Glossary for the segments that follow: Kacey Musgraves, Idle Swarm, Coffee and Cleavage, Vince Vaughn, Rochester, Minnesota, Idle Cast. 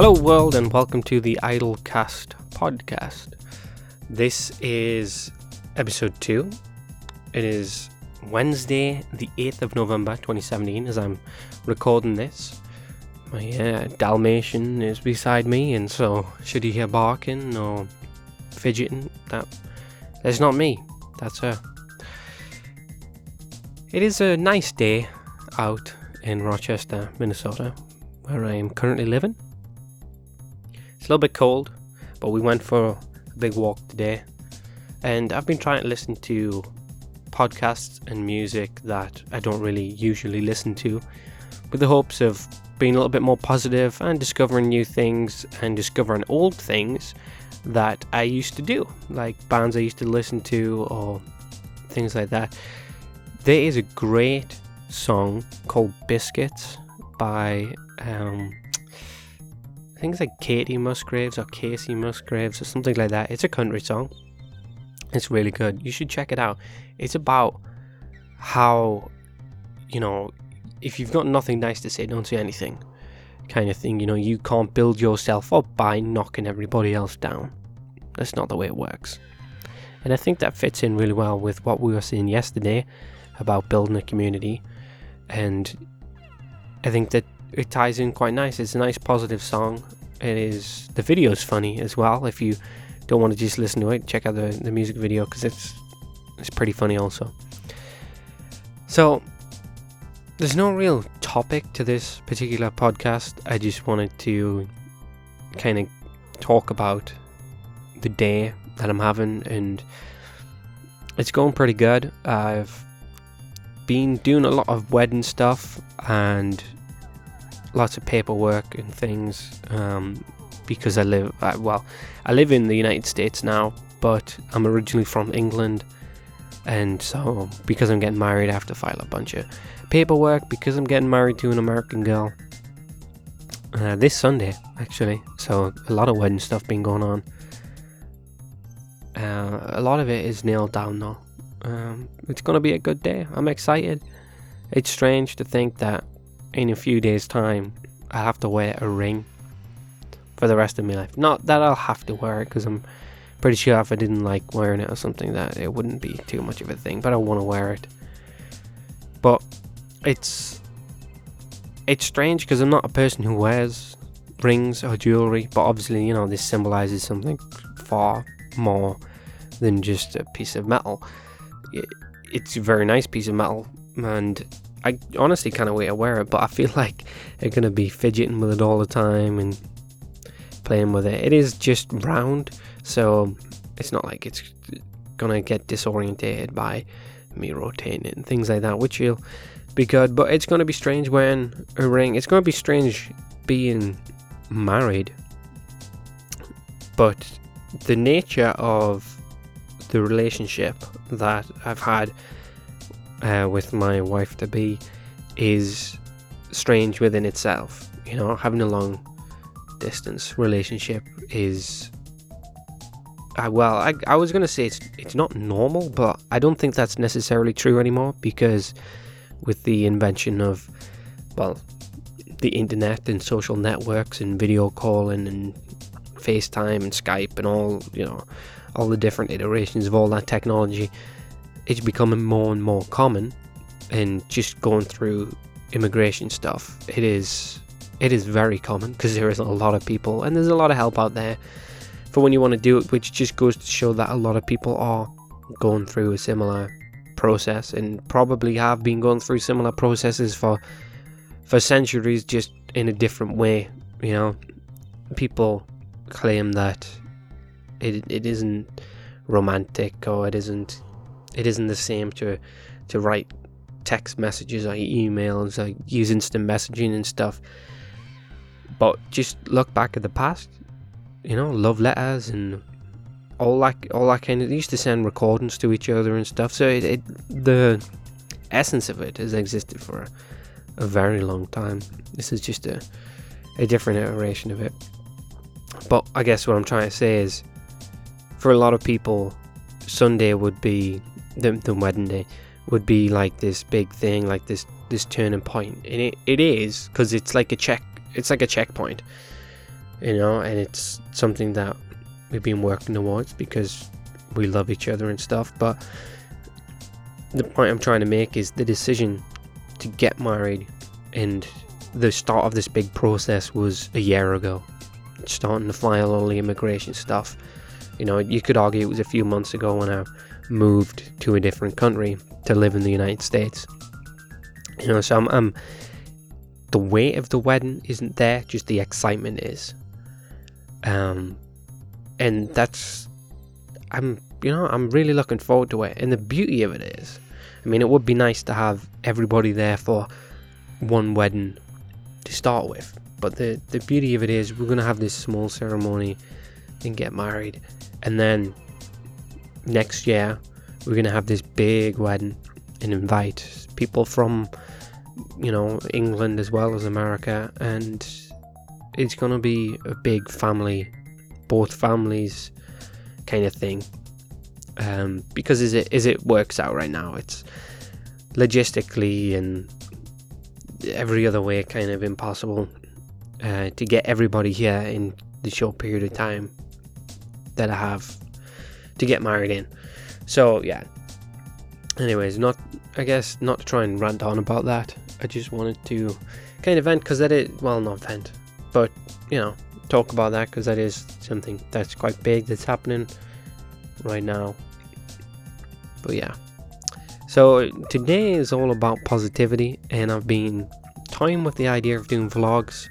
Hello world and welcome to the Idle Cast podcast. This is episode 2. It is Wednesday the 8th of November 2017 as I'm recording this. My Dalmatian is beside me, and so should you hear barking or fidgeting, that's not me, that's her. It is a nice day out in Rochester, Minnesota, where I am currently living. It's a little bit cold, but we went for a big walk today, and I've been trying to listen to podcasts and music that I don't really usually listen to, with the hopes of being a little bit more positive and discovering new things and discovering old things that I used to do, like bands I used to listen to or things like that. There is a great song called Biscuits by I think it's like Kacey Musgraves or something like that. It's a country song. It's really good. You should check it out. It's about how, if you've got nothing nice to say, don't say anything kind of thing. You can't build yourself up by knocking everybody else down. That's not the way it works. And I think that fits in really well with what we were saying yesterday about building a community. And I think that it ties in quite nice. It's a nice positive song. The video is funny as well. If you don't want to just listen to it, check out the music video, because it's pretty funny also. So there's no real topic to this particular podcast. I just wanted to kind of talk about the day that I'm having, and it's going pretty good. I've been doing a lot of wedding stuff and lots of paperwork and things, because I live in the United States now, but I'm originally from England, and so because I'm getting married I have to file a bunch of paperwork because I'm getting married to an American girl this Sunday actually, so a lot of wedding stuff been going on. A lot of it is nailed down though. It's gonna be a good day. I'm excited. It's strange to think that in a few days time I'll have to wear a ring for the rest of my life. Not that I'll have to wear it, because I'm pretty sure if I didn't like wearing it or something that it wouldn't be too much of a thing, but I want to wear it. But it's strange because I'm not a person who wears rings or jewelry, but obviously this symbolizes something far more than just a piece of metal. It's a very nice piece of metal, and I honestly kind of wait to wear it, but I feel like they're going to be fidgeting with it all the time and playing with it. It is just round, so it's not like it's going to get disorientated by me rotating it and things like that, which will be good. But it's going to be strange wearing a ring. It's going to be strange being married. But the nature of the relationship that I've had with my wife-to-be is strange within itself. Having a long distance relationship is, I was going to say it's not normal, but I don't think that's necessarily true anymore, because with the invention of the internet and social networks and video calling and FaceTime and Skype and all the different iterations of all that technology, it's becoming more and more common. And just going through immigration stuff, it is very common, because there is a lot of people and there's a lot of help out there for when you want to do it, which just goes to show that a lot of people are going through a similar process, and probably have been going through similar processes for centuries, just in a different way. People claim that it isn't romantic, or it isn't the same to write text messages or emails or use instant messaging and stuff. But just look back at the past, love letters and all that kind of, they used to send recordings to each other and stuff, so the essence of it has existed for a very long time. This is just a different iteration of it. But I guess what I'm trying to say is, for a lot of people, Sunday would be, the wedding day, would be like this big thing, like this turning point. And it is, because it's like a checkpoint. you know, and it's something that we've been working towards because we love each other and stuff. But the point I'm trying to make is the decision to get married and the start of this big process was a year ago, starting to file all the immigration stuff. You know, you could argue it was a few months ago when I moved to a different country to live in the United States. You know, so I'm the weight of the wedding isn't there, just the excitement is. And that's, I'm really looking forward to it. And the beauty of it is, I mean, it would be nice to have everybody there for one wedding to start with. But the beauty of it is we're going to have this small ceremony and get married. And then next year we're going to have this big wedding and invite people from, you know, England as well as America, and it's going to be a big family, both families kind of thing. Because as it works out right now, it's logistically and every other way kind of impossible to get everybody here in the short period of time that I have to get married in. So yeah, anyways, not to try and rant on about that, I just wanted to kind of vent, because that is, well, not vent, but you know, talk about that, because that is something that's quite big that's happening right now. But yeah, so today is all about positivity, and I've been toying with the idea of doing vlogs,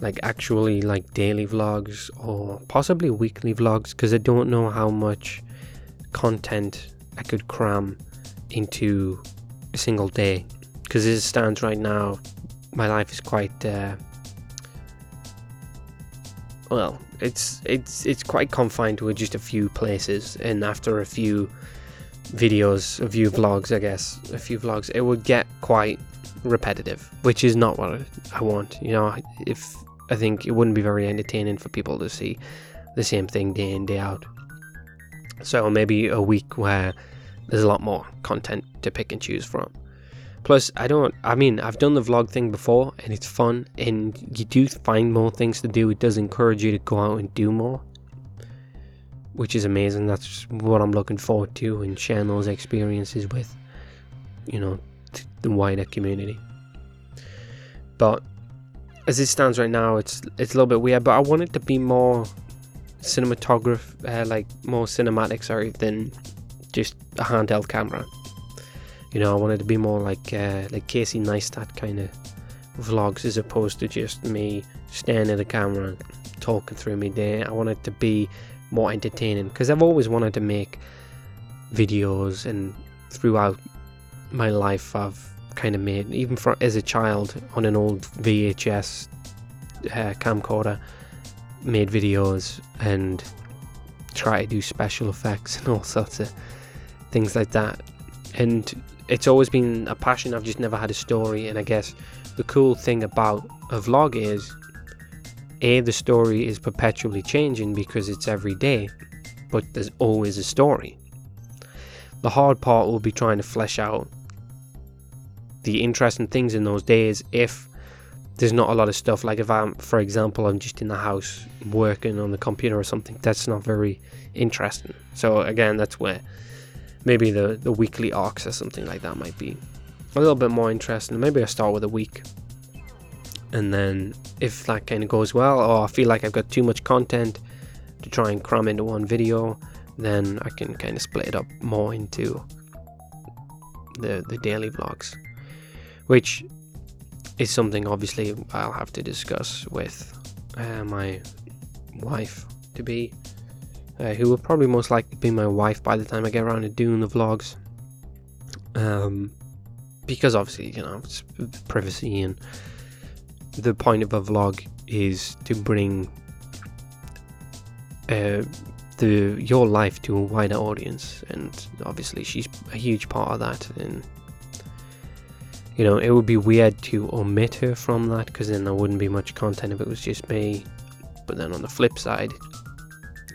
like actually like daily vlogs or possibly weekly vlogs, because I don't know how much content I could cram into a single day, because as it stands right now, my life is quite it's quite confined to just a few places, and after a few videos, a few vlogs, it would get quite repetitive, which is not what I want. You know, if I think it wouldn't be very entertaining for people to see the same thing day in, day out. So maybe a week where there's a lot more content to pick and choose from. Plus, I've done the vlog thing before, and it's fun, and you do find more things to do. It does encourage you to go out and do more, which is amazing. That's what I'm looking forward to, and sharing those experiences with, you know, the wider community. But as it stands right now, it's a little bit weird, but I want it to be more cinematic than just a handheld camera. You know, I want it to be more like Kacey Neistat kind of vlogs, as opposed to just me staring at the camera talking through my day. I want it to be more entertaining, because I've always wanted to make videos, and throughout my life I've kind of made, even as a child on an old VHS camcorder, made videos and try to do special effects and all sorts of things like that, and it's always been a passion. I've just never had a story, and I guess the cool thing about a vlog is the story is perpetually changing because it's every day, but there's always a story. The hard part will be trying to flesh out the interesting things in those days if there's not a lot of stuff. Like if I'm, for example, I'm just in the house working on the computer or something, that's not very interesting. So again, that's where maybe the weekly arcs or something like that might be a little bit more interesting. Maybe I start with a week, and then if that kind of goes well, or I feel like I've got too much content to try and cram into one video, then I can kind of split it up more into the daily vlogs, which is something obviously I'll have to discuss with my wife to be, who will probably most likely be my wife by the time I get around to doing the vlogs, because obviously, you know, it's privacy, and the point of a vlog is to bring your life to a wider audience, and obviously she's a huge part of that, and you know, it would be weird to omit her from that, because then there wouldn't be much content if it was just me. But then on the flip side,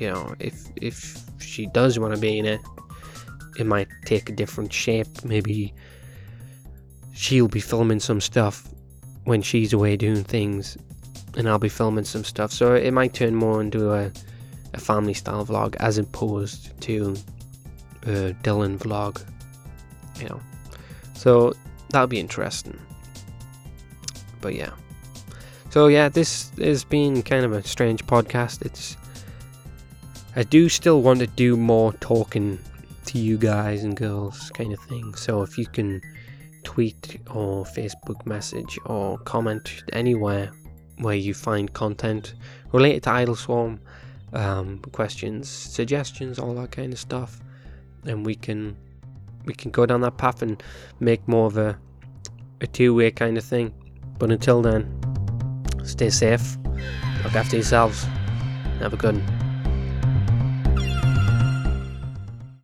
you know, if she does want to be in it might take a different shape. Maybe she'll be filming some stuff when she's away doing things, and I'll be filming some stuff, so it might turn more into a family style vlog as opposed to a Dylan vlog, you know, so that'll be interesting. But yeah, so yeah, this has been kind of a strange podcast. I do still want to do more talking to you guys and girls kind of thing, so if you can tweet or Facebook message or comment anywhere where you find content related to Idle Swarm, questions, suggestions, all that kind of stuff, and we can go down that path and make more of a two-way kind of thing. But until then, stay safe, look after yourselves, have a good one.